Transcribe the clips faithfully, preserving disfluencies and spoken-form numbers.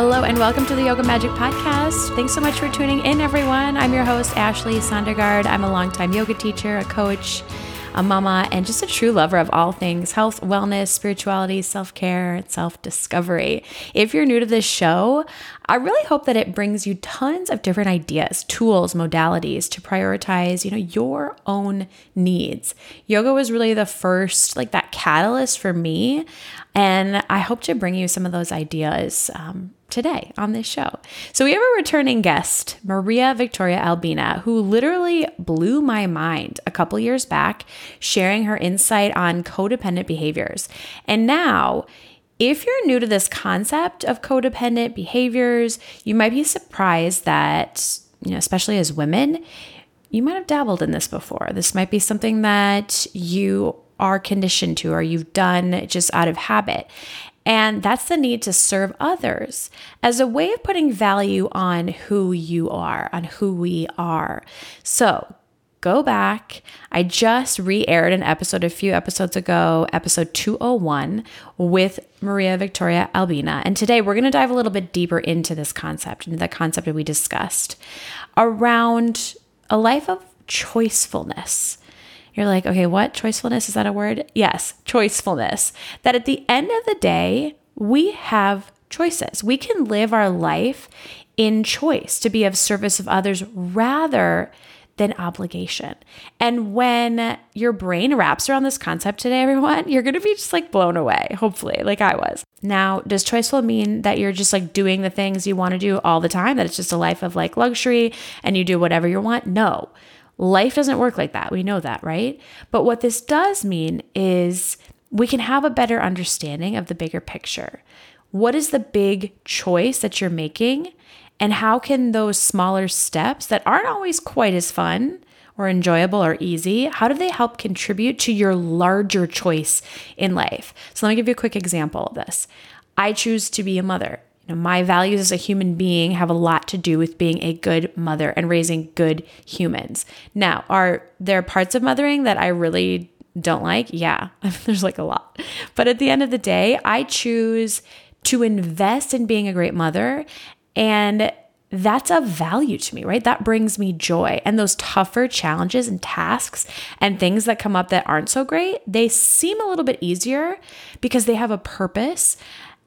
Hello and welcome to the Yoga Magic Podcast. Thanks so much for tuning in, everyone. I'm your host, Ashley Sondergaard. I'm a longtime yoga teacher, a coach, a mama, and just a true lover of all things health, wellness, spirituality, self-care, and self-discovery. If you're new to this show, I really hope that it brings you tons of different ideas, tools, modalities to prioritize, you know, your own needs. Yoga was really the first, like that catalyst for me, and I hope to bring you some of those ideas um, today on this show. So we have a returning guest, María-Victoria Albina, who literally blew my mind a couple years back, sharing her insight on codependent behaviors. And now, if you're new to this concept of codependent behaviors, you might be surprised that, you know, especially as women, you might have dabbled in this before. This might be something that you are conditioned to or you've done just out of habit. And that's the need to serve others as a way of putting value on who you are, on who we are. So go back. I just re-aired an episode a few episodes ago, episode two oh one, with María-Victoria Albina. And today we're going to dive a little bit deeper into this concept, into the concept that we discussed around a life of choicefulness. You're like, okay, what? Choicefulness? Is that a word? Yes, choicefulness. That at the end of the day, we have choices. We can live our life in choice to be of service of others rather than obligation. And when your brain wraps around this concept today, everyone, you're going to be just like blown away, hopefully, like I was. Now, does choiceful mean that you're just like doing the things you want to do all the time, that it's just a life of like luxury and you do whatever you want? No. Life doesn't work like that. We know that, right? But what this does mean is we can have a better understanding of the bigger picture. What is the big choice that you're making? And how can those smaller steps that aren't always quite as fun or enjoyable or easy, how do they help contribute to your larger choice in life? So let me give you a quick example of this. I choose to be a mother. You know, my values as a human being have a lot to do with being a good mother and raising good humans. Now, are there parts of mothering that I really don't like? Yeah, there's like a lot. But at the end of the day, I choose to invest in being a great mother. And that's of value to me, right? That brings me joy. And those tougher challenges and tasks and things that come up that aren't so great, they seem a little bit easier because they have a purpose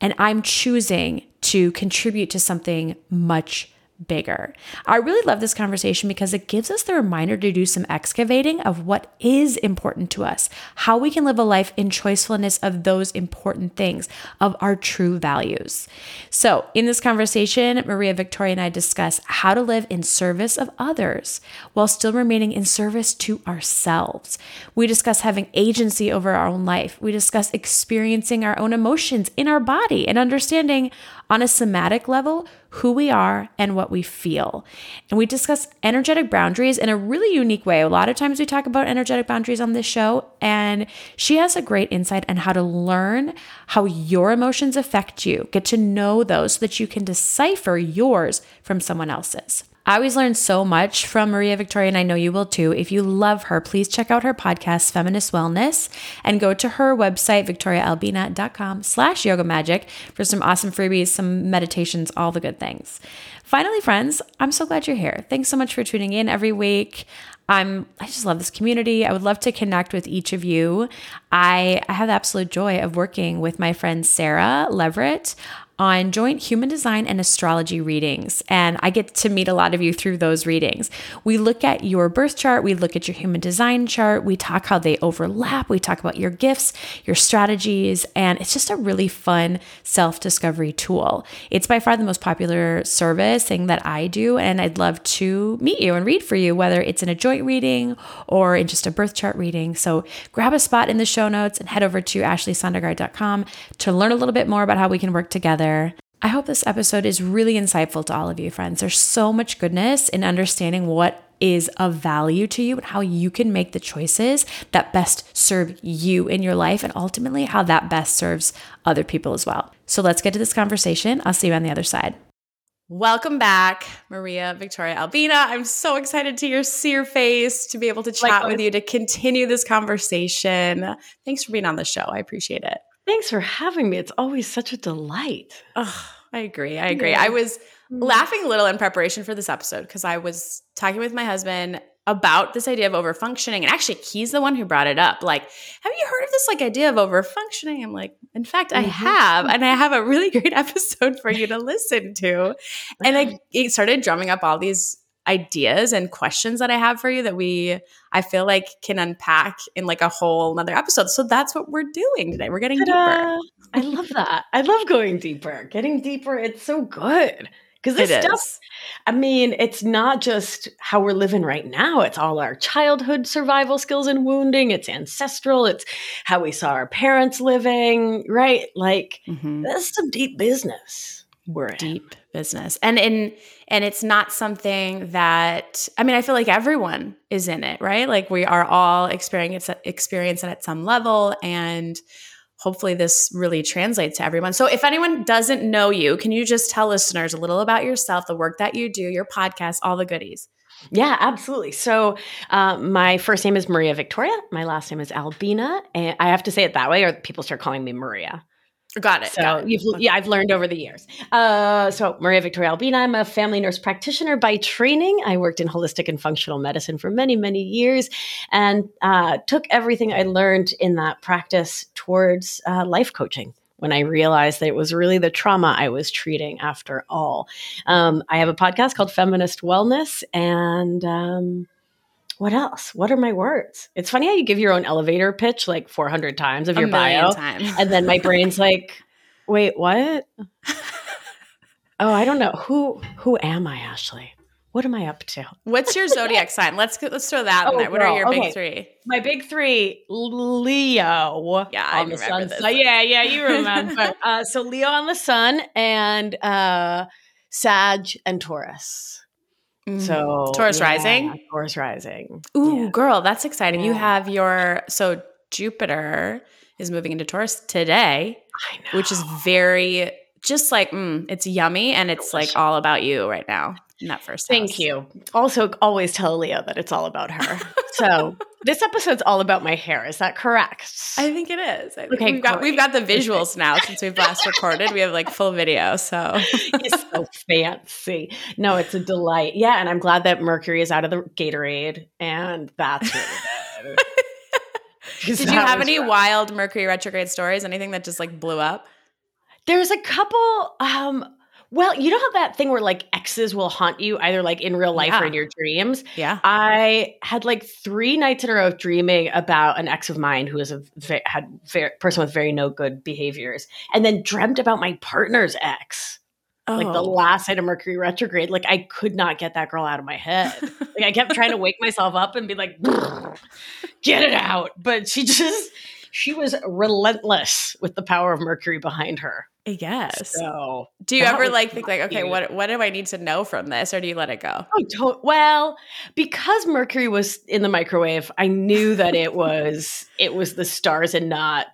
and I'm choosing to contribute to something much bigger. I really love this conversation because it gives us the reminder to do some excavating of what is important to us, how we can live a life in choicefulness of those important things, of our true values. So in this conversation, María-Victoria and I discuss how to live in service of others while still remaining in service to ourselves. We discuss having agency over our own life. We discuss experiencing our own emotions in our body and understanding on a somatic level who we are and what we feel. And we discuss energetic boundaries in a really unique way. A lot of times we talk about energetic boundaries on this show, and she has a great insight on how to learn how your emotions affect you, get to know those so that you can decipher yours from someone else's. I always learn so much from María-Victoria, and I know you will too. If you love her, please check out her podcast, Feminist Wellness, and go to her website, victoriaalbina.com slash yoga magic for some awesome freebies, some meditations, all the good things. Finally, friends, I'm so glad you're here. Thanks so much for tuning in every week. I'm, I just love this community. I would love to connect with each of you. I, I have the absolute joy of working with my friend Sarah Leverett on joint human design and astrology readings. And I get to meet a lot of you through those readings. We look at your birth chart. We look at your human design chart. We talk how they overlap. We talk about your gifts, your strategies, and it's just a really fun self-discovery tool. It's by far the most popular service thing that I do. And I'd love to meet you and read for you, whether it's in a joint reading or in just a birth chart reading. So grab a spot in the show notes and head over to ashley sondergaard dot com to learn a little bit more about how we can work together. I hope this episode is really insightful to all of you, friends. There's so much goodness in understanding what is of value to you and how you can make the choices that best serve you in your life and ultimately how that best serves other people as well. So let's get to this conversation. I'll see you on the other side. Welcome back, María-Victoria Albina. I'm so excited to see your face, to be able to chat Likewise. With you, to continue this conversation. Thanks for being on the show. I appreciate it. Thanks for having me. It's always such a delight. Oh, I agree. I agree. Yeah. I was laughing a little in preparation for this episode because I was talking with my husband about this idea of overfunctioning. And actually, he's the one who brought it up. Like, have you heard of this like idea of overfunctioning? I'm like, in fact, mm-hmm. I have. And I have a really great episode for you to listen to. And I, it started drumming up all these ideas and questions that I have for you that we, I feel like can unpack in like a whole another episode. So that's what we're doing today. We're getting Ta-da. deeper. I love that. I love going deeper, getting deeper. It's so good. Because this it stuff, is. I mean, it's not just how we're living right now. It's all our childhood survival skills and wounding. It's ancestral. It's how we saw our parents living, right? Like mm-hmm. that's some deep business. We're in. Deep business. And in, and it's not something that, I mean, I feel like everyone is in it, right? Like we are all experiencing experiencing it at some level, and hopefully this really translates to everyone. So if anyone doesn't know you, can you just tell listeners a little about yourself, the work that you do, your podcast, all the goodies? Yeah, absolutely. So uh, my first name is Maria-Victoria. My last name is Albina. And I have to say it that way or people start calling me Maria. Got it. So got it. You've, yeah, I've learned over the years. Uh, so Maria-Victoria Albina, I'm a family nurse practitioner by training. I worked in holistic and functional medicine for many, many years and uh, took everything I learned in that practice towards uh, life coaching when I realized that it was really the trauma I was treating after all. Um, I have a podcast called Feminist Wellness and... Um, What else? What are my words? It's funny how you give your own elevator pitch like four hundred times of your bio. Times. And then my brain's like, wait, what? Oh, I don't know. Who who am I, Ashley? What am I up to? What's your zodiac sign? Let's let's throw that oh, in there. Girl. What are your okay. big three? My big three, Leo. Yeah, I remember sun. This. So, yeah, yeah, you remember. uh, so Leo on the sun and uh, Sag and Taurus. So Taurus yeah, rising, Taurus rising. Ooh, yeah. Girl, that's exciting. Yeah. You have your so Jupiter is moving into Taurus today, I know. Which is very just like mm, it's yummy and it's like all about you right now in that first. Thank house. You. Also, always tell Leo that it's all about her. So this episode's all about my hair. Is that correct? I think it is. I think okay, we've got great. We've got the visuals now since we've last recorded. We have like full video. So it's so fancy. No, it's a delight. Yeah, and I'm glad that Mercury is out of the Gatorade, and that's really good. Did you have any rough. wild Mercury retrograde stories? Anything that just like blew up? There's a couple. Um, Well, you know how that thing where like exes will haunt you either like in real life yeah. or in your dreams? Yeah. I had like three nights in a row of dreaming about an ex of mine who was a ve- had ver- person with very no good behaviors and then dreamt about my partner's ex. Oh. Like the last night of Mercury retrograde. Like I could not get that girl out of my head. Like I kept trying to wake myself up and be like, get it out. But she just, she was relentless with the power of Mercury behind her. Yes. So, do you ever like think like, okay, what what do I need to know from this, or do you let it go? Oh, to- well, because Mercury was in the microwave, I knew that it was it was the stars and not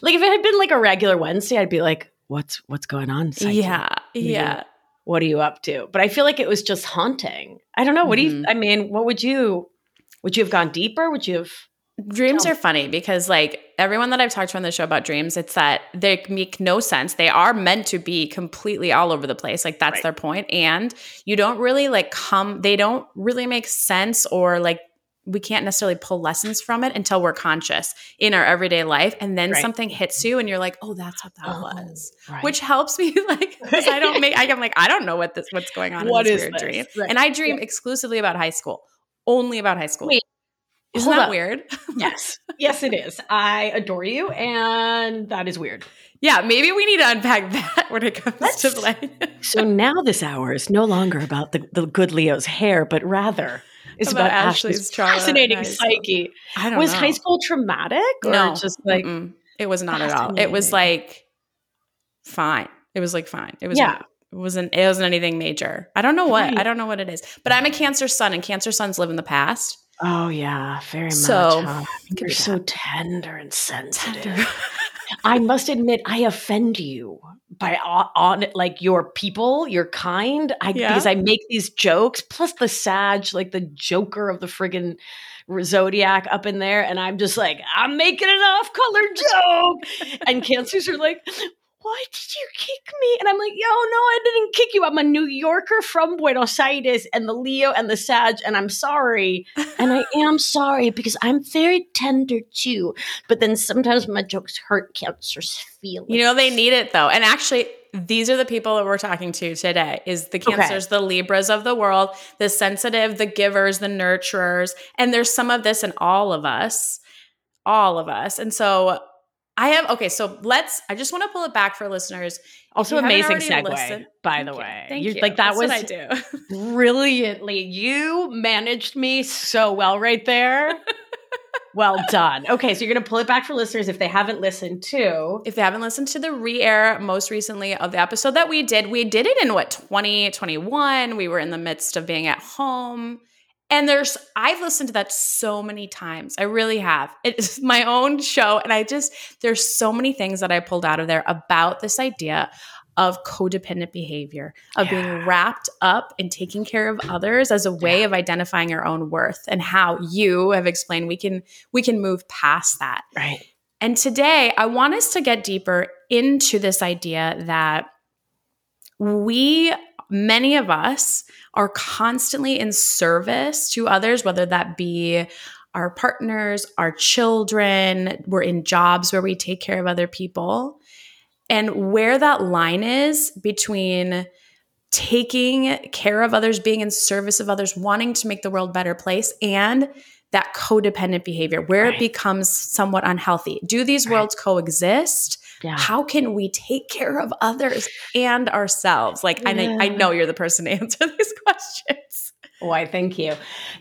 like if it had been like a regular Wednesday, I'd be like, what's what's going on? Psyche? Yeah, yeah. You, what are you up to? But I feel like it was just haunting. I don't know. What mm-hmm. do you? I mean, what would you? Would you have gone deeper? Would you have? Dreams are funny because like everyone that I've talked to on the show about dreams, it's that they make no sense. They are meant to be completely all over the place. Like that's right. their point. And you don't really like come, they don't really make sense or like we can't necessarily pull lessons from it until we're conscious in our everyday life. And then right. something hits you and you're like, oh, that's what that oh, was, right. which helps me like, because I don't make, I'm like, I don't know what this, what's going on what in this is weird this? Dream. Right. And I dream yeah. exclusively about high school, only about high school. Wait. Isn't Hold that up. Weird? Yes. Yes, it is. I adore you. And that is weird. Yeah. Maybe we need to unpack that when it comes Let's, to play. So now this hour is no longer about the, the good Leo's hair, but rather it's about, about Ashley's, Ashley's fascinating psyche. I don't was know. Was high school traumatic? Or no. Just like Mm-mm. It was not at all. It was like fine. It was like fine. It was yeah. Weird. It wasn't, it wasn't anything major. I don't know what. Right. I don't know what it is. But I'm a Cancer sun and Cancer suns live in the past. Oh yeah, very much. So, huh? You're so tender and sensitive. Tender. I must admit, I offend you by on like your people, your kind, I, yeah. because I make these jokes. Plus the Sag, like the Joker of the friggin' zodiac up in there, and I'm just like, I'm making an off-color joke. And Cancers are like, why did you kick me? And I'm like, yo, no, I didn't kick you. I'm a New Yorker from Buenos Aires, and the Leo and the Sag, and I'm sorry. And I am sorry because I'm very tender too. But then sometimes my jokes hurt Cancer's feelings. You know, they need it though. And actually, these are the people that we're talking to today is the Cancers, okay. the Libras of the world, the sensitive, the givers, the nurturers. And there's some of this in all of us, all of us. And so I have, okay, so let's, I just want to pull it back for listeners. Also amazing segue, listened, by the way. Thank you. Thank you. Like that That's was what I do. Brilliantly. You managed me so well right there. Well done. Okay, so you're going to pull it back for listeners if they haven't listened to. If they haven't listened to the re-air most recently of the episode that we did, we did it in what, twenty twenty-one. We were in the midst of being at home. And there's, I've listened to that so many times. I really have. It's my own show. And I just, there's so many things that I pulled out of there about this idea of codependent behavior, of yeah. being wrapped up in taking care of others as a way yeah. of identifying your own worth, and how you have explained we can, we can move past that. Right. And today I want us to get deeper into this idea that we many of us are constantly in service to others, whether that be our partners, our children, we're in jobs where we take care of other people. And where that line is between taking care of others, being in service of others, wanting to make the world a better place, and that codependent behavior where right. it becomes somewhat unhealthy. Do these right. worlds coexist? Yeah. How can we take care of others and ourselves? Like, yeah. and I, I know you're the person to answer these questions. Why, thank you.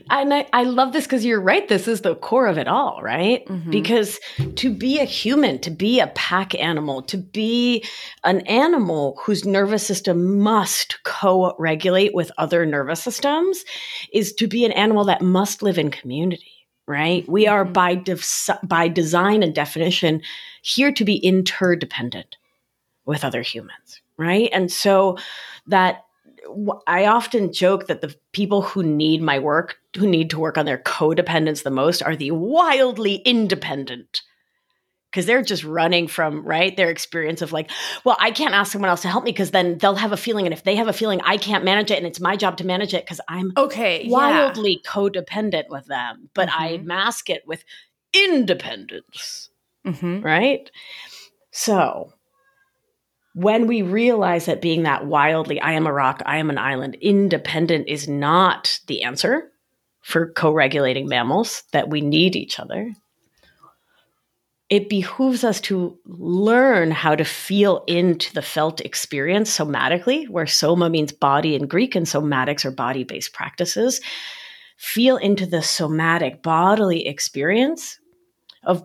And I, I love this because you're right. This is the core of it all, right? Mm-hmm. Because to be a human, to be a pack animal, to be an animal whose nervous system must co-regulate with other nervous systems is to be an animal that must live in community. Right? We are by de- by design and definition here to be interdependent with other humans, right? And so that I often joke that the people who need my work, who need to work on their codependence the most, are the wildly independent, because they're just running from, right, their experience of like, well, I can't ask someone else to help me because then they'll have a feeling. And if they have a feeling, I can't manage it. And it's my job to manage it because I'm okay, wildly yeah. codependent with them. But mm-hmm. I mask it with independence, mm-hmm. right? So when we realize that being that wildly, I am a rock, I am an island, independent is not the answer for co-regulating mammals, that we need each other. It behooves us to learn how to feel into the felt experience somatically, where soma means body in Greek and somatics are body-based practices. Feel into the somatic bodily experience of,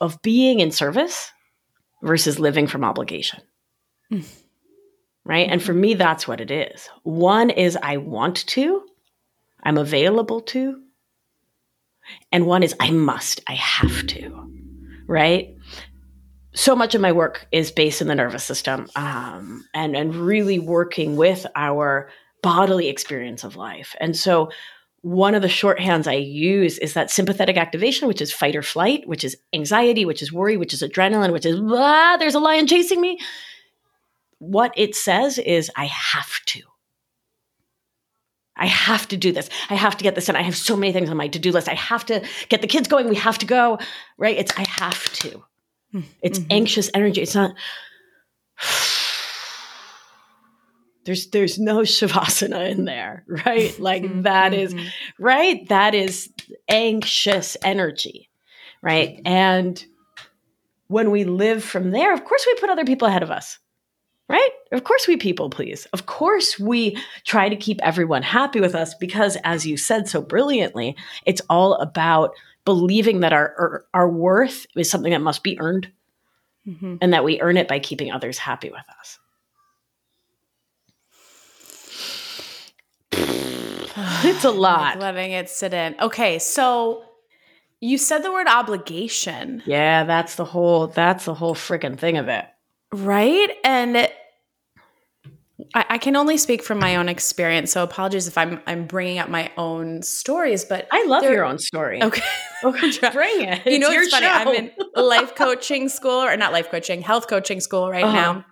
of being in service versus living from obligation, mm. right? Mm-hmm. And for me, that's what it is. One is I want to, I'm available to, and one is I must, I have to. Right? So much of my work is based in the nervous system, um, and, and really working with our bodily experience of life. And so one of the shorthands I use is that sympathetic activation, which is fight or flight, which is anxiety, which is worry, which is adrenaline, which is, ah, there's a lion chasing me. What it says is I have to. I have to do this. I have to get this done. I have so many things on my to-do list. I have to get the kids going. We have to go, right? It's I have to. It's mm-hmm. anxious energy. It's not – there's there's no shavasana in there, right? Like that mm-hmm. is – right? That is anxious energy, right? And when we live from there, of course we put other people ahead of us. Right? Of course we people please. Of course we try to keep everyone happy with us because, as you said so brilliantly, it's all about believing that our our, our worth is something that must be earned mm-hmm. and that we earn it by keeping others happy with us. It's a lot. Like loving it, sit in. Okay, so – You said the word obligation. Yeah, that's the whole, that's the whole freaking thing of it. Right? And it, I, I can only speak from my own experience, so apologies if I'm I'm bringing up my own stories. But I love your own story. Okay, okay, bring it. You know, it's, it's funny. Show. I'm in life coaching school, or not life coaching, health coaching school right uh-huh. now,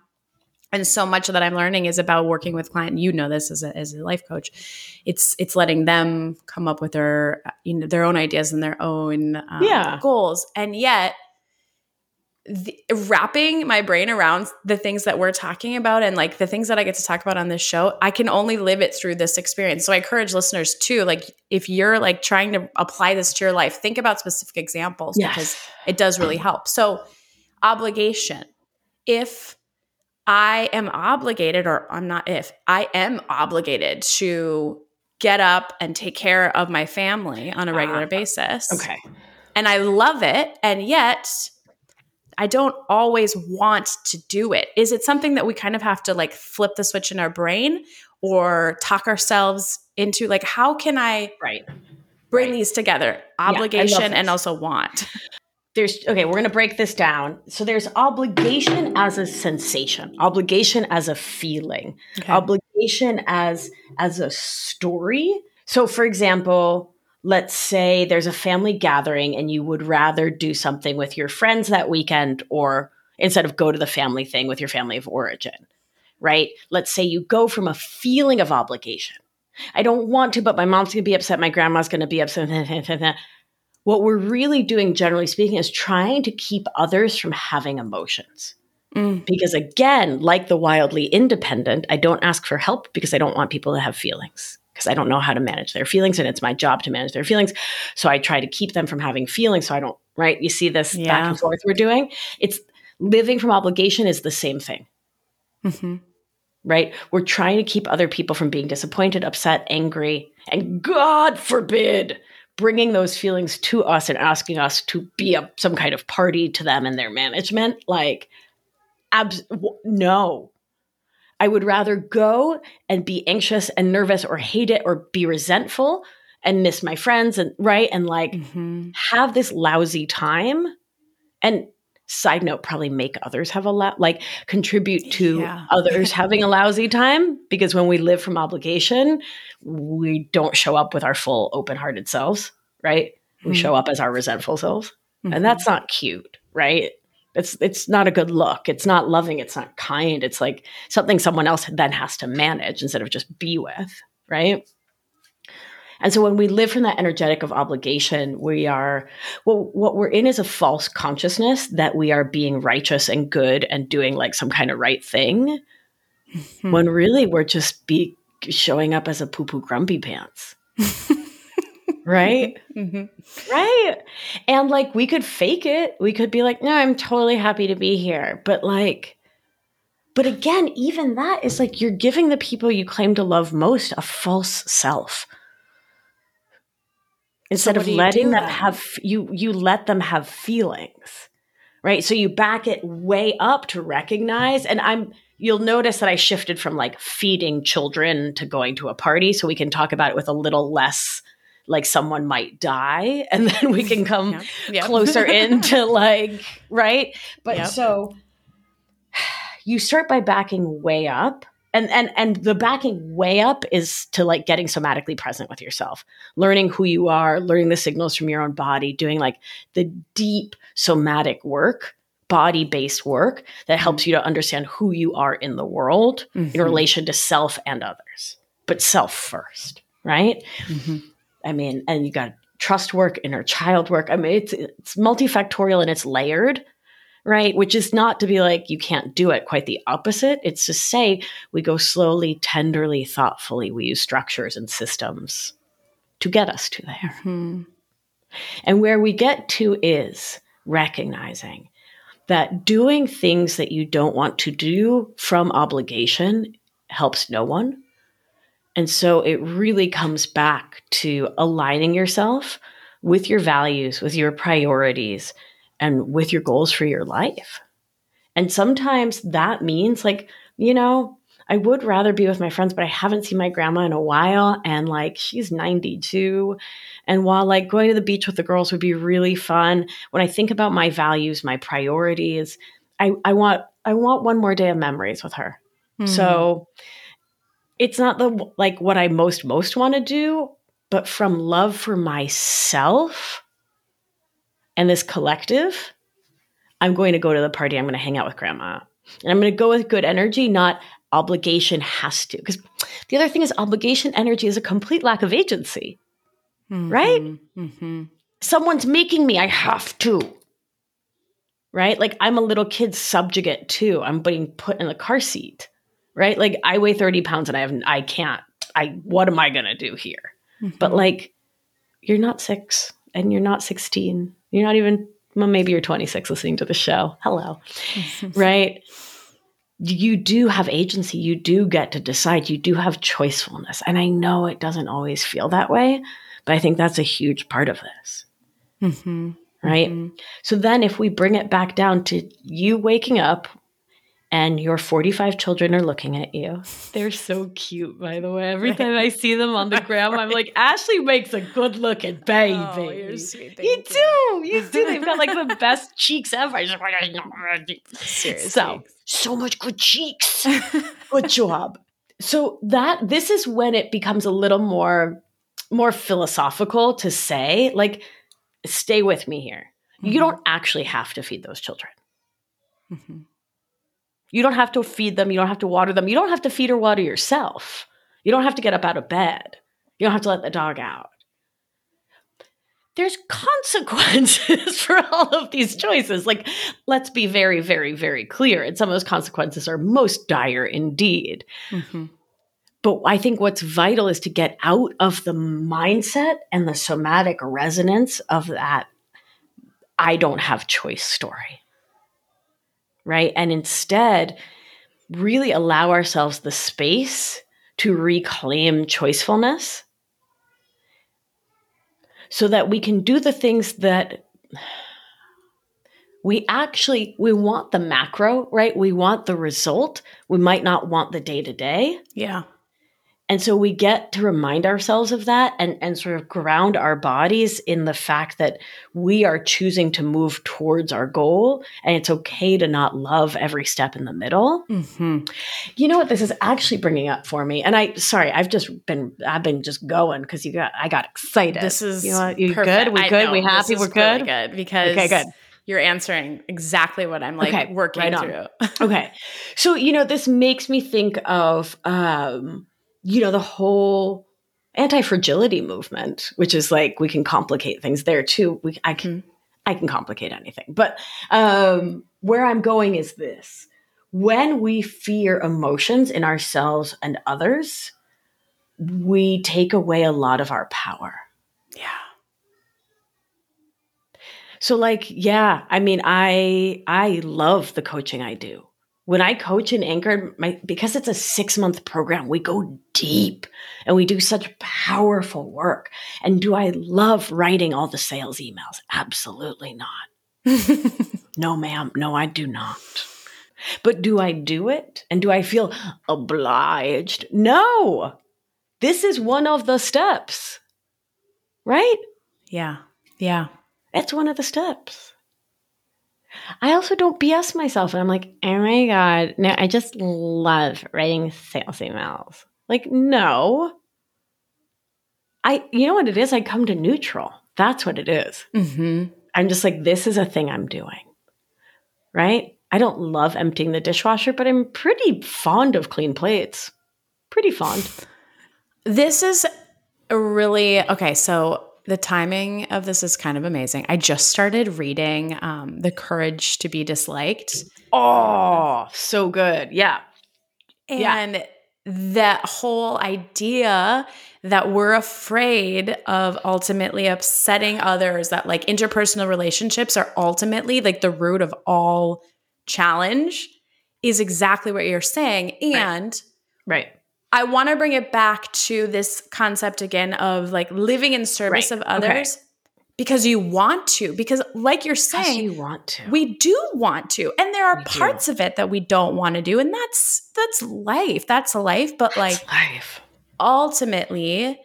and so much that I'm learning is about working with clients. You know this as a as a life coach. It's it's letting them come up with their you know their own ideas and their own um, yeah. goals, and yet. The, wrapping my brain around the things that we're talking about and like the things that I get to talk about on this show, I can only live it through this experience. So I encourage listeners too, like if you're like trying to apply this to your life, think about specific examples yes. because it does really help. So obligation. If I am obligated or I'm not, if I am obligated to get up and take care of my family on a regular uh, basis. Okay. And I love it. And yet I don't always want to do it. Is it something that we kind of have to like flip the switch in our brain or talk ourselves into? Like, how can I right. bring right. these together? Obligation yeah, and also want. There's okay, we're going to break this down. So there's obligation as a sensation, obligation as a feeling, okay. obligation as as a story. So for example, let's say there's a family gathering and you would rather do something with your friends that weekend or instead of go to the family thing with your family of origin, right? Let's say you go from a feeling of obligation. I don't want to, but my mom's going to be upset. My grandma's going to be upset. What we're really doing, generally speaking, is trying to keep others from having emotions. Mm. Because again, like the wildly independent, I don't ask for help because I don't want people to have feelings. Because I don't know how to manage their feelings and it's my job to manage their feelings. So I try to keep them from having feelings. So I don't, right? You see this yeah. back and forth we're doing? It's living from obligation is the same thing, mm-hmm. right? We're trying to keep other people from being disappointed, upset, angry, and God forbid, bringing those feelings to us and asking us to be a, some kind of party to them and their management. Like, abs- no. I would rather go and be anxious and nervous or hate it or be resentful and miss my friends and right and like mm-hmm. have this lousy time and side note probably make others have a lot like contribute to yeah. others having a lousy time because when we live from obligation we don't show up with our full open-hearted selves, right? Mm-hmm. We show up as our resentful selves mm-hmm. and that's not cute, right? It's it's not a good look. It's not loving. It's not kind. It's like something someone else then has to manage instead of just be with, right? And so when we live from that energetic of obligation, we are well, what we're in is a false consciousness that we are being righteous and good and doing like some kind of right thing, mm-hmm. when really we're just be showing up as a poo-poo grumpy pants. Right? Mm-hmm. Right. And like, we could fake it. We could be like, no, I'm totally happy to be here. But like, but again, even that is like, you're giving the people you claim to love most a false self. Instead so of letting them have, you, you let them have feelings, right? So you back it way up to recognize. And I'm, you'll notice that I shifted from like feeding children to going to a party. So we can talk about it with a little less like someone might die and then we can come yeah. Yeah. closer into like, right? But yep. so you start by backing way up and, and, and the backing way up is to like getting somatically present with yourself, learning who you are, learning the signals from your own body, doing like the deep somatic work, body-based work that helps you to understand who you are in the world mm-hmm. in relation to self and others, but self first, right? Mm-hmm. I mean, and you got trust work, inner child work. I mean, it's it's multifactorial and it's layered, right? Which is not to be like, you can't do it, quite the opposite. It's to say we go slowly, tenderly, thoughtfully. We use structures and systems to get us to there. Mm-hmm. And where we get to is recognizing that doing things that you don't want to do from obligation helps no one. And so it really comes back to aligning yourself with your values, with your priorities, and with your goals for your life. And sometimes that means like, you know, I would rather be with my friends, but I haven't seen my grandma in a while. And like, she's ninety-two. And while like going to the beach with the girls would be really fun, when I think about my values, my priorities, I, I want, I want one more day of memories with her. Mm-hmm. So it's not the, like what I most, most want to do, but from love for myself and this collective, I'm going to go to the party. I'm going to hang out with grandma, and I'm going to go with good energy, not obligation has to, because the other thing is obligation energy is a complete lack of agency, mm-hmm. right? Mm-hmm. Someone's making me, I have to, right? Like I'm a little kid subjugate too. I'm being put in the car seat, right? Like I weigh thirty pounds and I have, I can't, I, what am I going to do here? Mm-hmm. But like, you're not six and you're not sixteen. You're not even, well, maybe you're twenty-six listening to the show. Hello. Right. You do have agency. You do get to decide. You do have choicefulness. And I know it doesn't always feel that way, but I think that's a huge part of this. Mm-hmm. Right. Mm-hmm. So then if we bring it back down to you waking up and your forty-five children are looking at you. They're so cute, by the way. Every right. time I see them on the ground, right. I'm like, Ashley makes a good-looking baby. Oh, you're sweet. You, you do. You do. They've got like the best cheeks ever. Seriously. So, so much good cheeks. Good job. So that this is when it becomes a little more, more philosophical to say, like, stay with me here. Mm-hmm. You don't actually have to feed those children. Mm-hmm. You don't have to feed them. You don't have to water them. You don't have to feed or water yourself. You don't have to get up out of bed. You don't have to let the dog out. There's consequences for all of these choices. Like, let's be very, very, very clear. And some of those consequences are most dire indeed. Mm-hmm. But I think what's vital is to get out of the mindset and the somatic resonance of that I don't have choice story. Right? And instead, really allow ourselves the space to reclaim choicefulness so that we can do the things that we actually, we want the macro, right? We want the result. We might not want the day-to-day. Yeah. And so we get to remind ourselves of that and, and sort of ground our bodies in the fact that we are choosing to move towards our goal, and it's okay to not love every step in the middle. Mm-hmm. You know what this is actually bringing up for me? And I, sorry, I've just been, I've been just going because you got, I got excited. This is you know, you good. We good. We happy. We're good. Really good because okay, good. You're answering exactly what I'm like okay, working right through. Okay. So, you know, this makes me think of, um, you know, the whole anti-fragility movement, which is like, we can complicate things there too. We, I can, mm-hmm. I can complicate anything, but um, where I'm going is this: when we fear emotions in ourselves and others, we take away a lot of our power. Yeah. So like, yeah, I mean, I, I love the coaching I do. When I coach in Anchored, my, because it's a six-month program, we go deep and we do such powerful work. And do I love writing all the sales emails? Absolutely not. No, ma'am. No, I do not. But do I do it? And do I feel obliged? No. This is one of the steps, right? Yeah. Yeah. It's one of the steps. I also don't B S myself. And I'm like, oh my God, no, I just love writing sales emails. Like, no. I, you know what it is? I come to neutral. That's what it is. Mm-hmm. I'm just like, this is a thing I'm doing, right? I don't love emptying the dishwasher, but I'm pretty fond of clean plates. Pretty fond. This is a really, okay, so the timing of this is kind of amazing. I just started reading um, The Courage to be Disliked. Oh, so good. Yeah. And yeah. That whole idea that we're afraid of ultimately upsetting others, that like interpersonal relationships are ultimately like the root of all challenge is exactly what you're saying. And right. right. I want to bring it back to this concept again of like living in service right. of others, okay. because you want to, because like you're saying, you want to. We do want to. And there are we parts do. of it that we don't want to do. And that's, that's life. That's life. But that's like life. Ultimately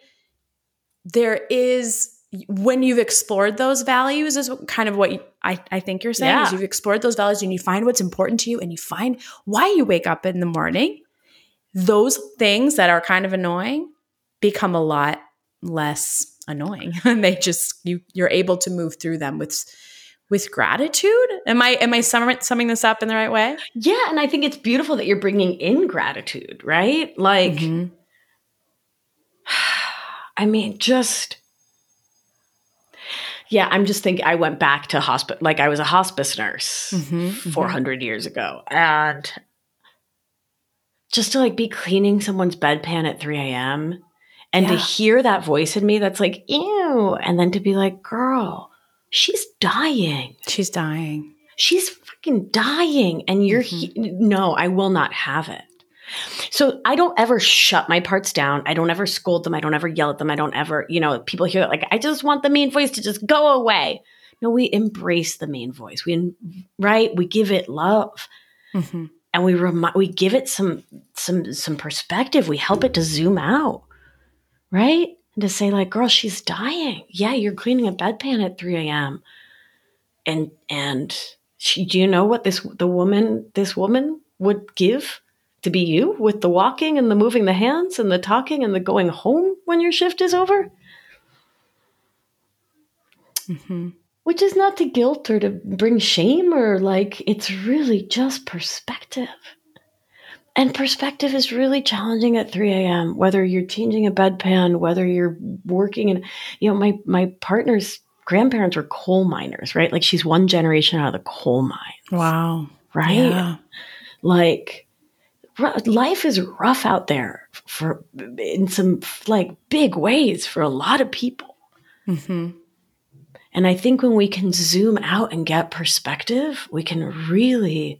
there is, when you've explored those values is kind of what you, I, I think you're saying yeah. is you've explored those values and you find what's important to you and you find why you wake up in the morning. Those things that are kind of annoying become a lot less annoying, and they just you you're able to move through them with with gratitude. Am I am I summing summing this up in the right way? Yeah, and I think it's beautiful that you're bringing in gratitude, right? Like, mm-hmm. I mean, just yeah. I'm just thinking. I went back to hospice. Like I was a hospice nurse mm-hmm. four hundred mm-hmm. years ago, and just to like be cleaning someone's bedpan at three a.m. and yeah. to hear that voice in me that's like, ew. And then to be like, girl, she's dying. She's dying. She's fucking dying. And you're, mm-hmm. he- no, I will not have it. So I don't ever shut my parts down. I don't ever scold them. I don't ever yell at them. I don't ever, you know, people hear it like, I just want the mean voice to just go away. No, we embrace the mean voice. We, right? We give it love. Mm-hmm. And we remi- we give it some, some, some perspective. We help it to zoom out. Right? And to say like, girl, she's dying. Yeah, you're cleaning a bedpan at three a.m. And and she, do you know what this the woman this woman would give to be you with the walking and the moving the hands and the talking and the going home when your shift is over? Mm-hmm. Which is not to guilt or to bring shame or like, it's really just perspective. And perspective is really challenging at three a.m., whether you're changing a bedpan, whether you're working in, you know, my, my partner's grandparents were coal miners, right? Like she's one generation out of the coal mines. Wow. Right? Yeah. Like r- life is rough out there for in some like big ways for a lot of people. Mm-hmm. And I think when we can zoom out and get perspective, we can really...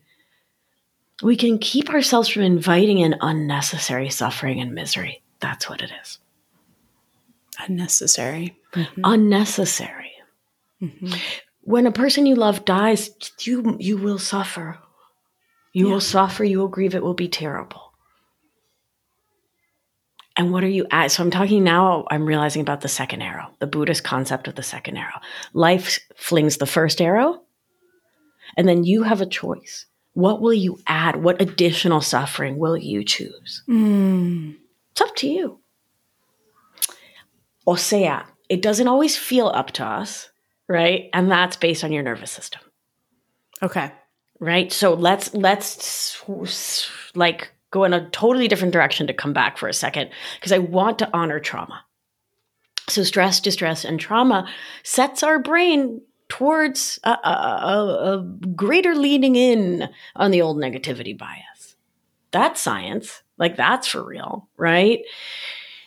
we can keep ourselves from inviting in unnecessary suffering and misery. That's what it is. Unnecessary. Mm-hmm. Unnecessary. Mm-hmm. When a person you love dies, you you will suffer. You yeah. will suffer. You will grieve. It will be terrible. And what are you at? So I'm talking now, I'm realizing about the second arrow, the Buddhist concept of the second arrow. Life flings the first arrow, and then you have a choice. What will you add? What additional suffering will you choose? Mm. It's up to you. O sea, it doesn't always feel up to us, right? And that's based on your nervous system. Okay. Right? So let's, let's like go in a totally different direction to come back for a second, because I want to honor trauma. So stress, distress, and trauma sets our brain towards a, a, a greater leaning in on the old negativity bias. That's science. Like that's for real, right?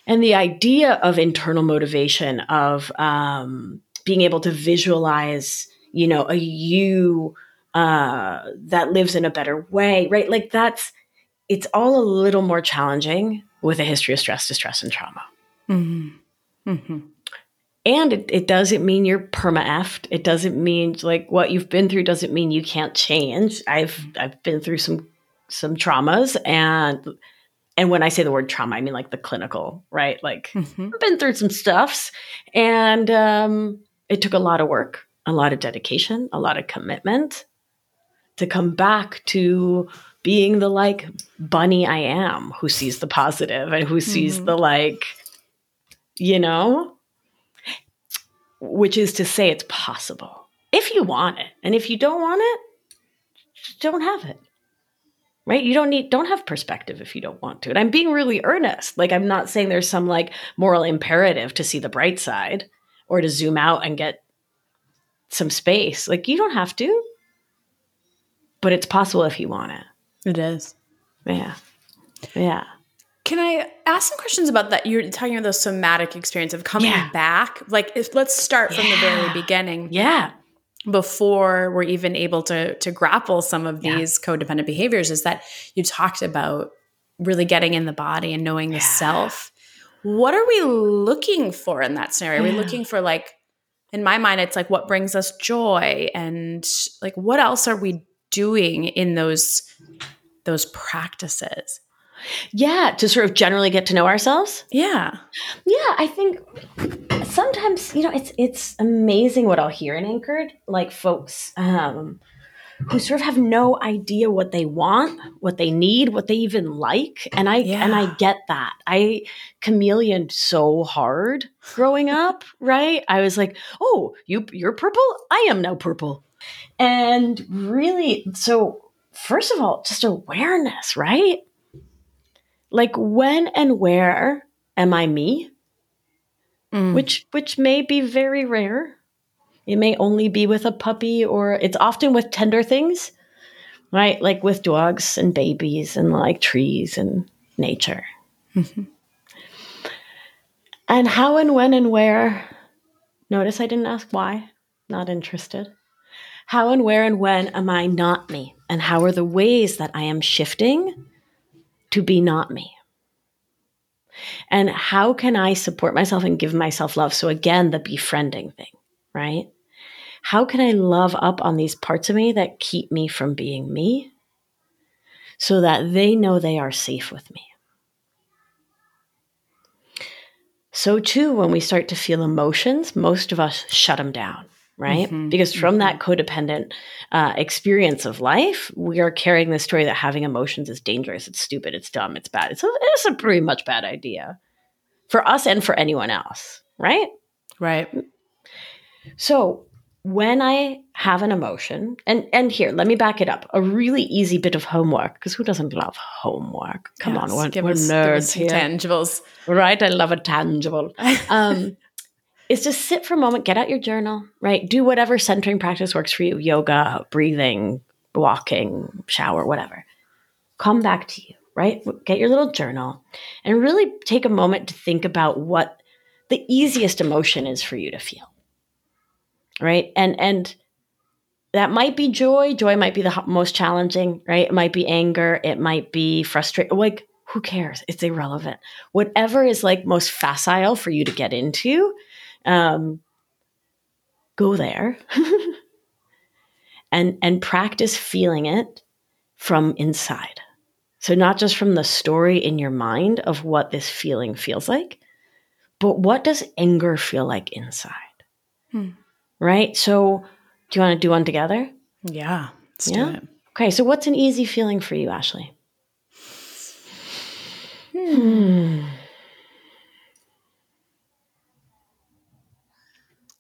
And the idea of internal motivation, of um, being able to visualize, you know, a you uh, that lives in a better way, right? Like that's, it's all a little more challenging with a history of stress, distress, and trauma. Mm-hmm. Mm-hmm. And it, it doesn't mean you're perma-effed. It doesn't mean like what you've been through doesn't mean you can't change. I've I've been through some some traumas, and and when I say the word trauma, I mean like the clinical, right? Like mm-hmm. I've been through some stuffs, and um, it took a lot of work, a lot of dedication, a lot of commitment to come back to being the like bunny I am, who sees the positive and who sees mm-hmm. the like, you know. Which is to say it's possible if you want it. And if you don't want it, don't have it, right? You don't need, don't have perspective if you don't want to. And I'm being really earnest. Like I'm not saying there's some like moral imperative to see the bright side or to zoom out and get some space. Like you don't have to, but it's possible if you want it. It is. Yeah. Yeah. Can I ask some questions about that? You're talking about the somatic experience of coming yeah. back. Like, if, let's start from yeah. the very beginning. Yeah. Before we're even able to to grapple some of these yeah. codependent behaviors, is that you talked about really getting in the body and knowing yeah. the self. What are we looking for in that scenario? Yeah. Are we looking for like in my mind, it's like what brings us joy and like what else are we doing in those those practices? Yeah, to sort of generally get to know ourselves. Yeah. Yeah, I think sometimes, you know, it's it's amazing what I'll hear in Anchored, like folks um, who sort of have no idea what they want, what they need, what they even like. And I yeah. and I get that. I chameleoned so hard growing up, right? I was like, oh, you you're purple? I am now purple. And really, so first of all, just awareness, right? Like, when and where am I me? Mm. Which which may be very rare. It may only be with a puppy, or it's often with tender things, right? Like with dogs and babies and like trees and nature. Mm-hmm. And how and when and where, notice I didn't ask why, not interested. How and where and when am I not me? And how are the ways that I am shifting to be not me? And how can I support myself and give myself love? So again, the befriending thing, right? How can I love up on these parts of me that keep me from being me so that they know they are safe with me? So too, when we start to feel emotions, most of us shut them down, right? Mm-hmm. Because from mm-hmm. that codependent uh, experience of life, we are carrying the story that having emotions is dangerous, it's stupid, it's dumb, it's bad. It's a, it's a pretty much bad idea for us and for anyone else, right? Right. So when I have an emotion, and, and here, let me back it up. A really easy bit of homework, because who doesn't love homework? Come yes, on, we're, give we're us, nerds give us here. Tangibles. Right? I love a tangible. Um is just sit for a moment, get out your journal, right? Do whatever centering practice works for you, yoga, breathing, walking, shower, whatever. Come back to you, right? Get your little journal and really take a moment to think about what the easiest emotion is for you to feel, right? And and that might be joy. Joy might be the most challenging, right? It might be anger. It might be frustration. Like, who cares? It's irrelevant. Whatever is like most facile for you to get into, Um, go there and and practice feeling it from inside. So not just from the story in your mind of what this feeling feels like, but what does anger feel like inside? Hmm. Right? So do you want to do one together? Yeah. Let's yeah? do it. Okay. So what's an easy feeling for you, Ashley? Hmm.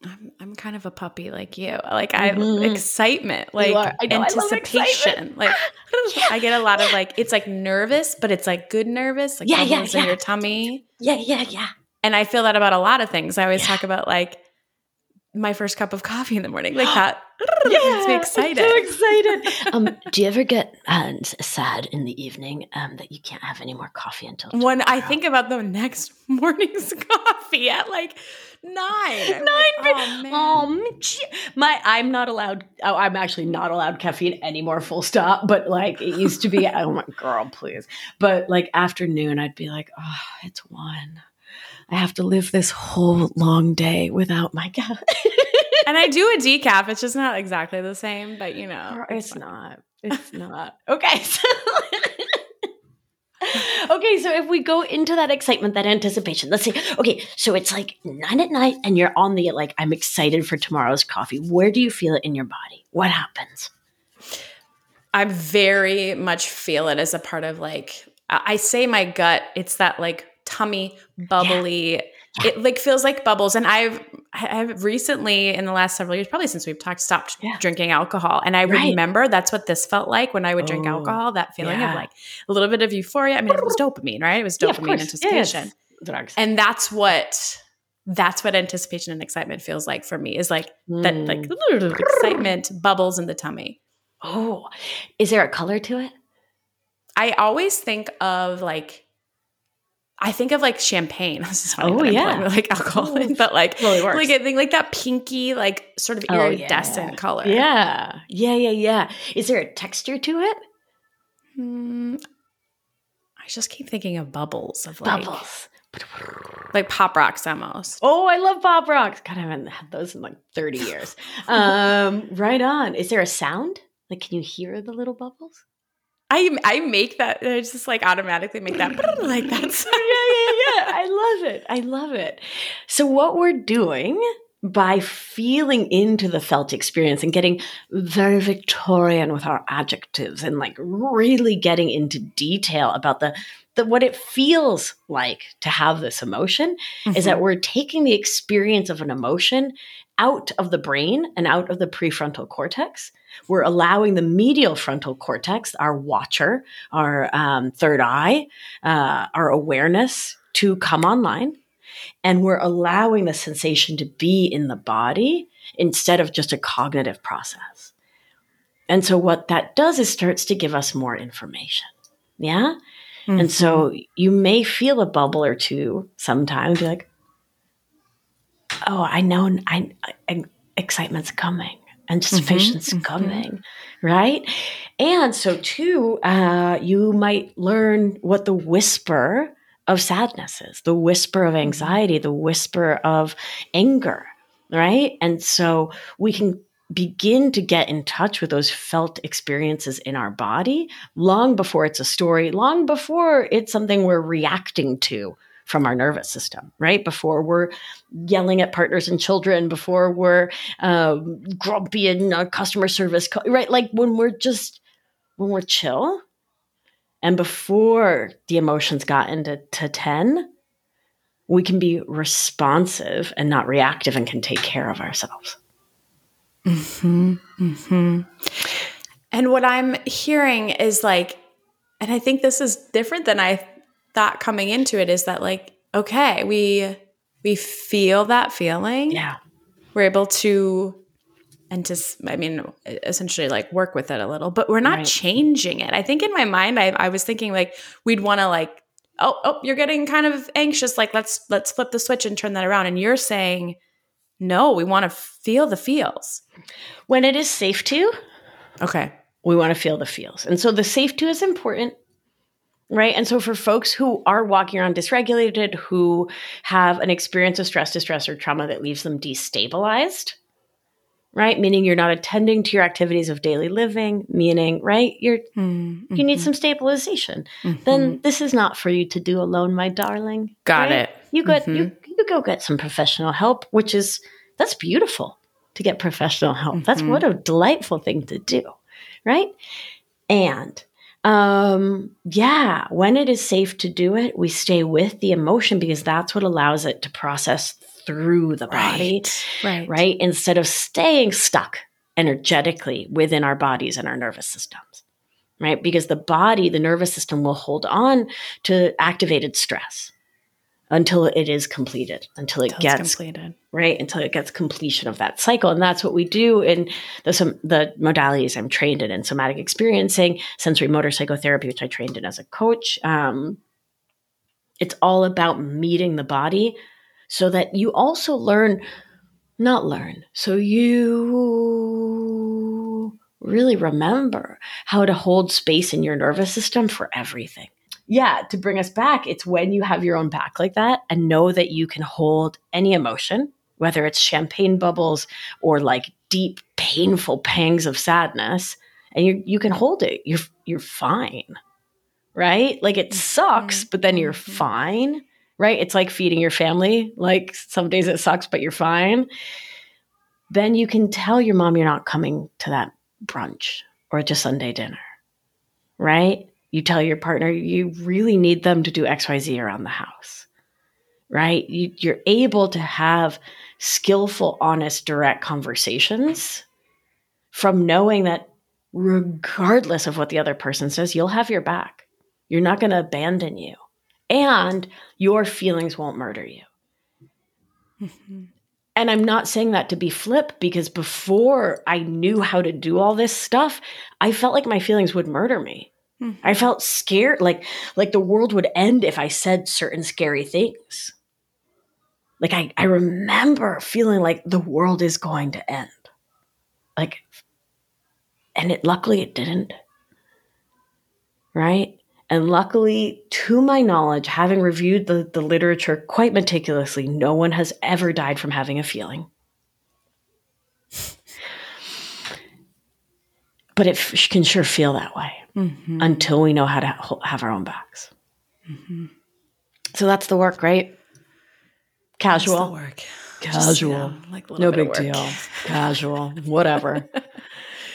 I'm I'm kind of a puppy like you. Like I mm-hmm. excitement, like I know, anticipation. I like yeah, I get a lot yeah. of like it's like nervous, but it's like good nervous, like yeah, yeah, yeah. in your tummy. Yeah, yeah, yeah. And I feel that about a lot of things. I always yeah. talk about like my first cup of coffee in the morning, like that. Yeah, makes me excited. So excited. um, do you ever get uh, sad in the evening um, that you can't have any more coffee until tomorrow? When I think about the next morning's coffee at like nine, I'm nine. Like, oh, man. Oh, my, I'm not allowed. Oh, I'm actually not allowed caffeine anymore. Full stop. But like it used to be. Oh my girl, please. But like afternoon, I'd be like, oh, it's one. I have to live this whole long day without my caffeine. And I do a decaf. It's just not exactly the same, but you know. It's, it's not. It's not. Okay. So okay. So if we go into that excitement, that anticipation, let's say, okay, so it's like nine at night and you're on the, like, I'm excited for tomorrow's coffee. Where do you feel it in your body? What happens? I very much feel it as a part of like, I say my gut, it's that like tummy bubbly, yeah. Yeah. It like feels like bubbles. And I've, I've recently in the last several years, probably since we've talked, stopped yeah. drinking alcohol. And I right. remember that's what this felt like when I would oh, drink alcohol, that feeling yeah. of like a little bit of euphoria. I mean, it was dopamine, right? It was dopamine yeah, anticipation. Yes. And that's what, that's what anticipation and excitement feels like for me is like mm. that like excitement, bubbles in the tummy. Oh, is there a color to it? I always think of like, I think of like champagne. This is funny. Oh yeah, like alcohol, oh, but like really like I think like that pinky, like sort of iridescent oh, yeah. color. Yeah, yeah, yeah, yeah. Is there a texture to it? Mm, I just keep thinking of bubbles of like, bubbles, Like pop rocks almost. Oh, I love pop rocks. God, I haven't had those in like thirty years. um, right on. Is there a sound? Like, can you hear the little bubbles? I I make that. I just like automatically make that like that sound. Yeah, yeah, yeah. I love it. I love it. So what we're doing by feeling into the felt experience and getting very Victorian with our adjectives and like really getting into detail about the the what it feels like to have this emotion, mm-hmm. is that we're taking the experience of an emotion out of the brain and out of the prefrontal cortex. We're allowing the medial frontal cortex, our watcher, our um, third eye, uh, our awareness to come online. And we're allowing the sensation to be in the body instead of just a cognitive process. And so what that does is starts to give us more information. Yeah? Mm-hmm. And so you may feel a bubble or two sometimes. Be like, oh, I know I, I, excitement's coming. Anticipation's mm-hmm. coming, mm-hmm. right? And so too, uh, you might learn what the whisper of sadness is, the whisper of anxiety, the whisper of anger, right? And so we can begin to get in touch with those felt experiences in our body long before it's a story, long before it's something we're reacting to from our nervous system, right? Before we're yelling at partners and children, before we're um, grumpy in our customer service, co- right? Like when we're just, when we're chill and before the emotions got into to ten, we can be responsive and not reactive and can take care of ourselves. Mm-hmm, mm-hmm. And what I'm hearing is like, and I think this is different than I thought coming into it, is that like, okay, we we feel that feeling. Yeah. We're able to, and just, I mean, essentially like work with it a little, but we're not right. changing it. I think in my mind, I, I was thinking like, we'd want to like, oh, oh, you're getting kind of anxious. Like, let's, let's flip the switch and turn that around. And you're saying, no, we want to feel the feels. When it is safe to. Okay. We want to feel the feels. And so the safe to is important. Right. And so for folks who are walking around dysregulated, who have an experience of stress, distress, or trauma that leaves them destabilized, right? Meaning you're not attending to your activities of daily living, meaning, right, you're mm-hmm. you need some stabilization. Mm-hmm. Then this is not for you to do alone, my darling. Got right? it. You go mm-hmm. you, you go get some professional help, which is that's beautiful to get professional help. Mm-hmm. That's what a delightful thing to do. Right. And Um, yeah, when it is safe to do it, we stay with the emotion because that's what allows it to process through the body, right? Right. right? Instead of staying stuck energetically within our bodies and our nervous systems, right? Because the body, the nervous system will hold on to activated stress until it is completed, until it until gets completed, right? Until it gets completion of that cycle. And that's what we do in the, some, the modalities I'm trained in, in somatic experiencing, sensory motor psychotherapy, which I trained in as a coach. Um, it's all about meeting the body so that you also learn, not learn, so you really remember how to hold space in your nervous system for everything. Yeah, to bring us back, it's when you have your own back like that and know that you can hold any emotion, whether it's champagne bubbles or like deep, painful pangs of sadness, and you you can hold it. You're you're fine, right? Like it sucks, but then you're fine, right? It's like feeding your family. Like some days it sucks, but you're fine. Then you can tell your mom you're not coming to that brunch or to Sunday dinner, right? You tell your partner you really need them to do X, Y, Z around the house, right? You, you're able to have skillful, honest, direct conversations from knowing that regardless of what the other person says, you'll have your back. You're not going to abandon you, and your feelings won't murder you. Mm-hmm. And I'm not saying that to be flip, because before I knew how to do all this stuff, I felt like my feelings would murder me. I felt scared, like like the world would end if I said certain scary things. Like I, I remember feeling like the world is going to end. Like, and it luckily it didn't, right? And luckily, to my knowledge, having reviewed the, the literature quite meticulously, no one has ever died from having a feeling. But it f- can sure feel that way mm-hmm. until we know how to ha- have our own backs. Mm-hmm. So that's the work, right? Casual. That's the work. Casual. Just, yeah, like a little no big deal. Casual. Whatever.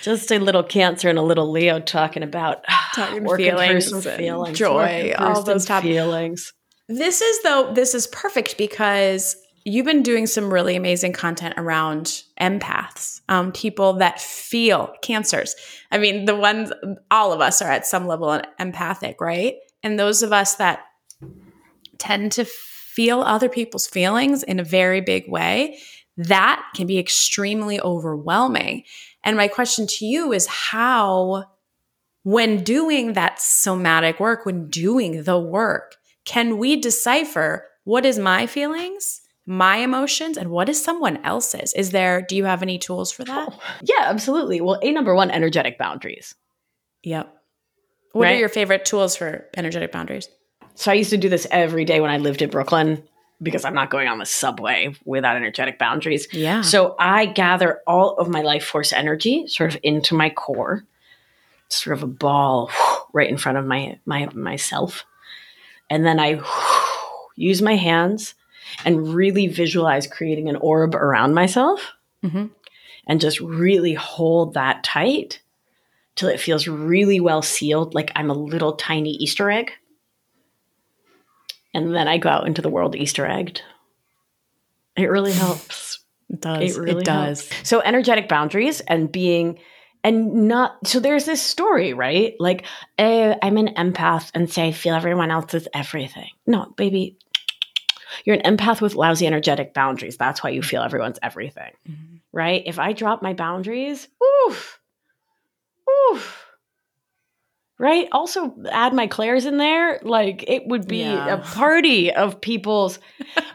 Just a little Cancer and a little Leo talking about talking working feelings, through some feelings, joy, all those top feelings. This is though. This is perfect because you've been doing some really amazing content around empaths, um, people that feel cancers. I mean, the ones all of us are at some level empathic, right? And those of us that tend to feel other people's feelings in a very big way, that can be extremely overwhelming. And my question to you is how, when doing that somatic work, when doing the work, can we decipher what is my feelings, my emotions, and what is someone else's? Is there, do you have any tools for that? Oh, yeah, absolutely. Well, a number one, energetic boundaries. Yep. What right? are your favorite tools for energetic boundaries? So I used to do this every day when I lived in Brooklyn, because I'm not going on the subway without energetic boundaries. Yeah. So I gather all of my life force energy sort of into my core, sort of a ball right in front of my, my myself. And then I use my hands and really visualize creating an orb around myself mm-hmm. and just really hold that tight till it feels really well sealed, like I'm a little tiny Easter egg. And then I go out into the world Easter egged. It really helps. It does. It really it does. Helps. So energetic boundaries and being and not. So there's this story, right? Like, oh, I'm an empath and say I feel everyone else's everything. No, baby, you're an empath with lousy energetic boundaries. That's why you feel everyone's everything, mm-hmm. right? If I drop my boundaries, oof, oof. Right? Also add my Claire's in there. Like it would be yeah. a party of people's.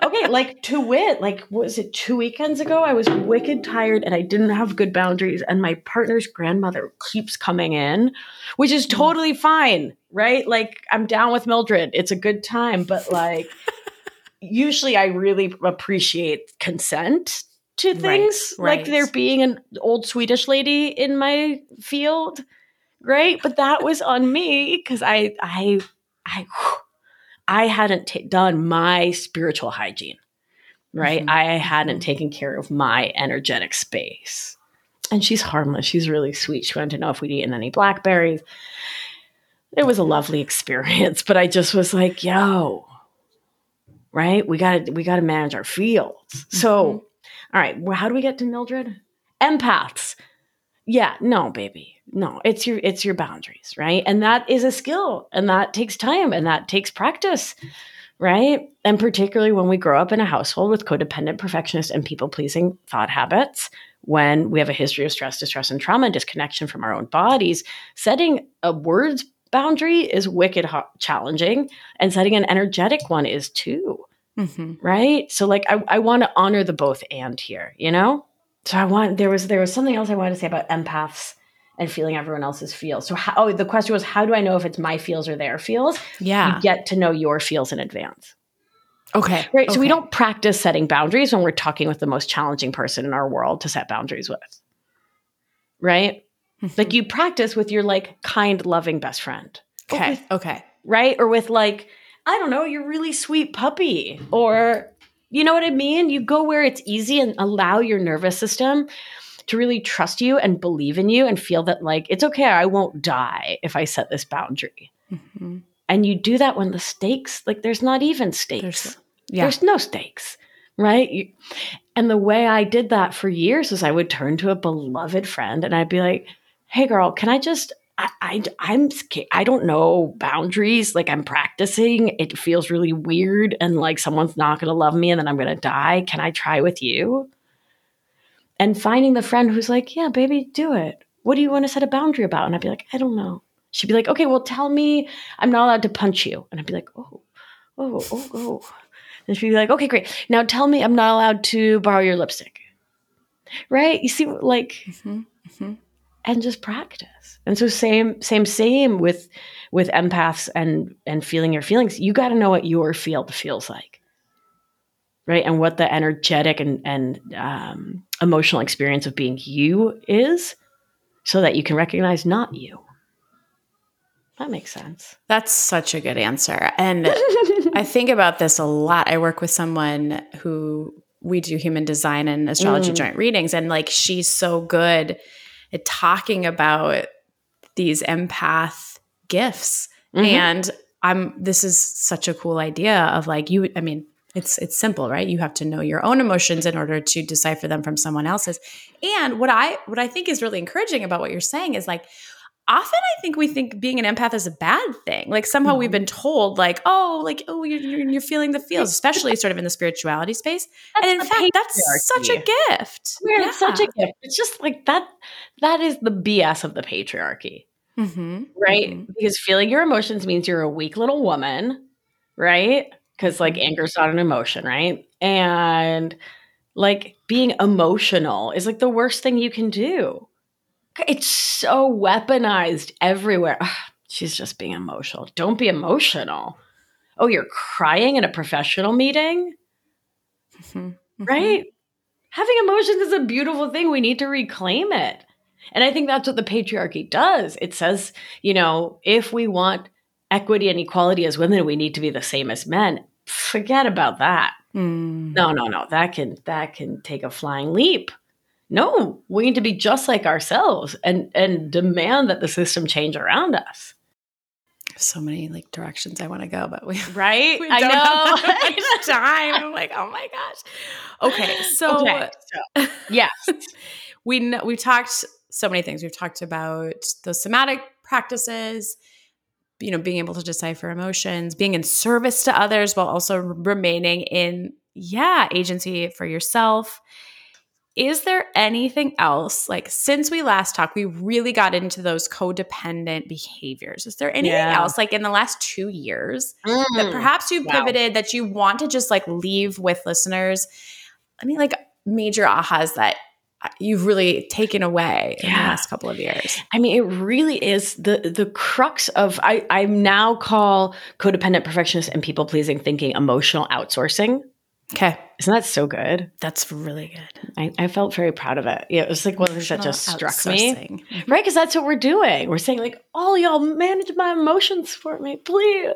Okay. Like to wit, like what was it two weekends ago? I was wicked tired and I didn't have good boundaries. And my partner's grandmother keeps coming in, which is totally fine. Right? Like I'm down with Mildred. It's a good time. But like usually I really appreciate consent to things. Right, right. Like there being an old Swedish lady in my field. Right. But that was on me because I, I, I, I hadn't t- done my spiritual hygiene, right? Mm-hmm. I hadn't taken care of my energetic space. And she's harmless. She's really sweet. She wanted to know if we'd eaten any blackberries. It was a lovely experience, but I just was like, yo, right. We got to, we got to manage our fields. Mm-hmm. So, all right. Well, how do we get to Mildred? Empaths. Yeah. No, baby. No, it's your it's your boundaries, right? And that is a skill, and that takes time, and that takes practice, right? And particularly when we grow up in a household with codependent, perfectionist, and people-pleasing thought habits, when we have a history of stress, distress, and trauma, disconnection from our own bodies, setting a words boundary is wicked ho- challenging, and setting an energetic one is too, mm-hmm. right? So, like, I, I want to honor the both and here, you know. So I want there was there was something else I wanted to say about empaths. And feeling everyone else's feels. So how, oh, the question was, how do I know if it's my feels or their feels? Yeah. You get to know your feels in advance. Okay. Right. Okay. So we don't practice setting boundaries when we're talking with the most challenging person in our world to set boundaries with. Right? Mm-hmm. Like you practice with your like kind, loving best friend. Okay. With, okay. Right? Or with like, I don't know, your really sweet puppy or you know what I mean? You go where it's easy and allow your nervous system to really trust you and believe in you and feel that like, it's okay, I won't die if I set this boundary. Mm-hmm. And you do that when the stakes, like there's not even stakes. There's, yeah. there's no stakes, right? You, and the way I did that for years is I would turn to a beloved friend and I'd be like, hey girl, can I just, I, I, I'm, I don't know boundaries. Like I'm practicing. It feels really weird. And like someone's not going to love me and then I'm going to die. Can I try with you? And finding the friend who's like, yeah, baby, do it. What do you want to set a boundary about? And I'd be like, I don't know. She'd be like, okay, well, tell me I'm not allowed to punch you. And I'd be like, oh, oh, oh, oh. And she'd be like, okay, great. Now tell me I'm not allowed to borrow your lipstick. Right? You see, like, mm-hmm, mm-hmm. and just practice. And so same, same, same with, with empaths and, and feeling your feelings. You got to know what your field feels like, right? And what the energetic and, and um, emotional experience of being you is, so that you can recognize not you. That makes sense. That's such a good answer. And I think about this a lot. I work with someone who we do human design and astrology mm. joint readings. And like, she's so good at talking about these empath gifts. Mm-hmm. And I'm, this is such a cool idea of like you, I mean, it's, it's simple, right? You have to know your own emotions in order to decipher them from someone else's. And what I, what I think is really encouraging about what you're saying is like, often I think we think being an empath is a bad thing. Like somehow mm-hmm. we've been told like, oh, like, oh, you're, you're, you're feeling the feels, especially sort of in the spirituality space. That's and in fact, patriarchy. That's such a gift. Weird, yeah. It's such a gift. It's just like that, that is the B S of the patriarchy, mm-hmm. right? Mm-hmm. Because feeling your emotions means you're a weak little woman, right? Because like anger's not an emotion, right? And like being emotional is like the worst thing you can do. It's so weaponized everywhere. Ugh, she's just being emotional. Don't be emotional. Oh, you're crying in a professional meeting? Mm-hmm. Mm-hmm. Right? Having emotions is a beautiful thing. We need to reclaim it. And I think that's what the patriarchy does. It says, you know, if we want equity and equality as women, we need to be the same as men. Forget about that. Mm. No, no, no. That can that can take a flying leap. No, we need to be just like ourselves and, and demand that the system change around us. So many like directions I want to go, but we right. We don't I know. Have that much time. I'm like, oh my gosh. Okay, so, okay, so yes, we know, we've talked so many things. We've talked about those somatic practices, you know, being able to decipher emotions, being in service to others while also remaining in yeah agency for yourself. Is there anything else, like since we last talked, we really got into those codependent behaviors. Is there anything yeah. else like in the last two years mm. that perhaps you pivoted wow. that you want to just like leave with listeners? I mean, like major ahas that you've really taken away yeah. in the last couple of years. I mean, it really is the the crux of, I, I now call codependent perfectionist and people-pleasing thinking emotional outsourcing. Okay. Isn't that so good? That's really good. I, I felt very proud of it. Yeah, it was like one of the things that just struck me. Right? Because that's what we're doing. We're saying like, oh, y'all manage my emotions for me, please.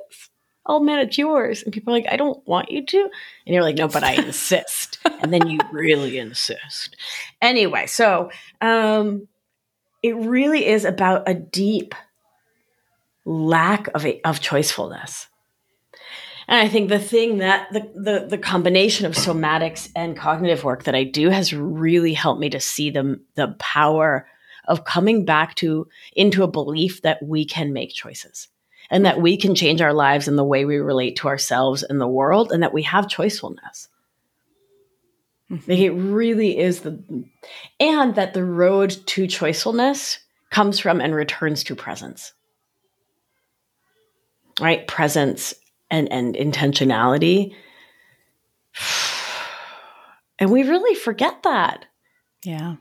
I'll manage yours. And people are like, I don't want you to. And you're like, no, but I insist. And then you really insist. Anyway, so um, it really is about a deep lack of a, of choicefulness. And I think the thing that the, the the combination of somatics and cognitive work that I do has really helped me to see the, the power of coming back to into a belief that we can make choices and that we can change our lives and the way we relate to ourselves and the world and that we have choicefulness. Mm-hmm. Like it really is the – and that the road to choicefulness comes from and returns to presence, right? Presence and and intentionality. And we really forget that. Yeah.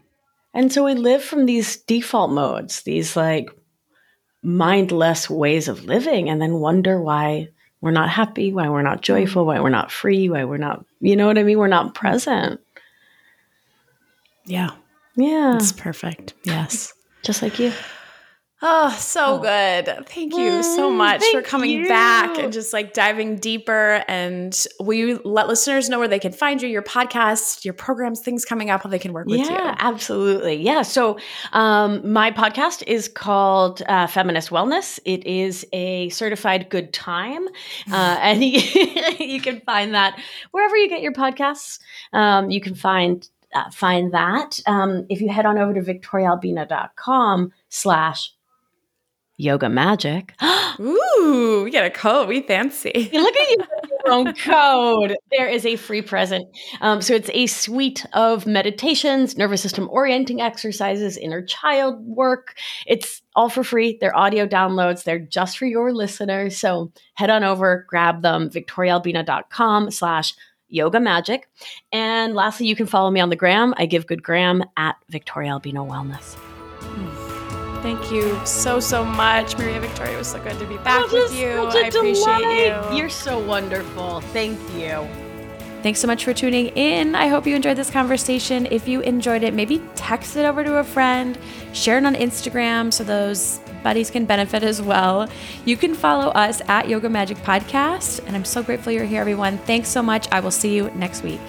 And so we live from these default modes, these like mindless ways of living, and then wonder why we're not happy, why we're not joyful, why we're not free, why we're not, you know what I mean? We're not present. Yeah. Yeah. It's perfect. Yes. Just like you. Oh, so oh. good. Thank you so much Thank for coming you. back and just like diving deeper. And will you let listeners know where they can find you, your podcast, your programs, things coming up, how they can work with yeah, you? Yeah, absolutely. Yeah. So um, my podcast is called uh, Feminist Wellness. It is a certified good time. Uh, and you, you can find that wherever you get your podcasts. Um, you can find uh, find that. Um, if you head on over to victoria albina dot com slash Yoga Magic. Ooh, we got a code. We fancy. Look at you with your own code. There is a free present. Um, so it's a suite of meditations, nervous system orienting exercises, inner child work. It's all for free. They're audio downloads. They're just for your listeners. So head on over, grab them, victoria albina dot com slash Yoga Magic. And lastly, you can follow me on the gram. I give good gram at Victoria Albina Wellness. Mm. Thank you so, so much, Maria-Victoria. It was so good to be back with you. I appreciate you. You're so wonderful. Thank you. Thanks so much for tuning in. I hope you enjoyed this conversation. If you enjoyed it, maybe text it over to a friend, share it on Instagram so those buddies can benefit as well. You can follow us at Yoga Magic Podcast. And I'm so grateful you're here, everyone. Thanks so much. I will see you next week.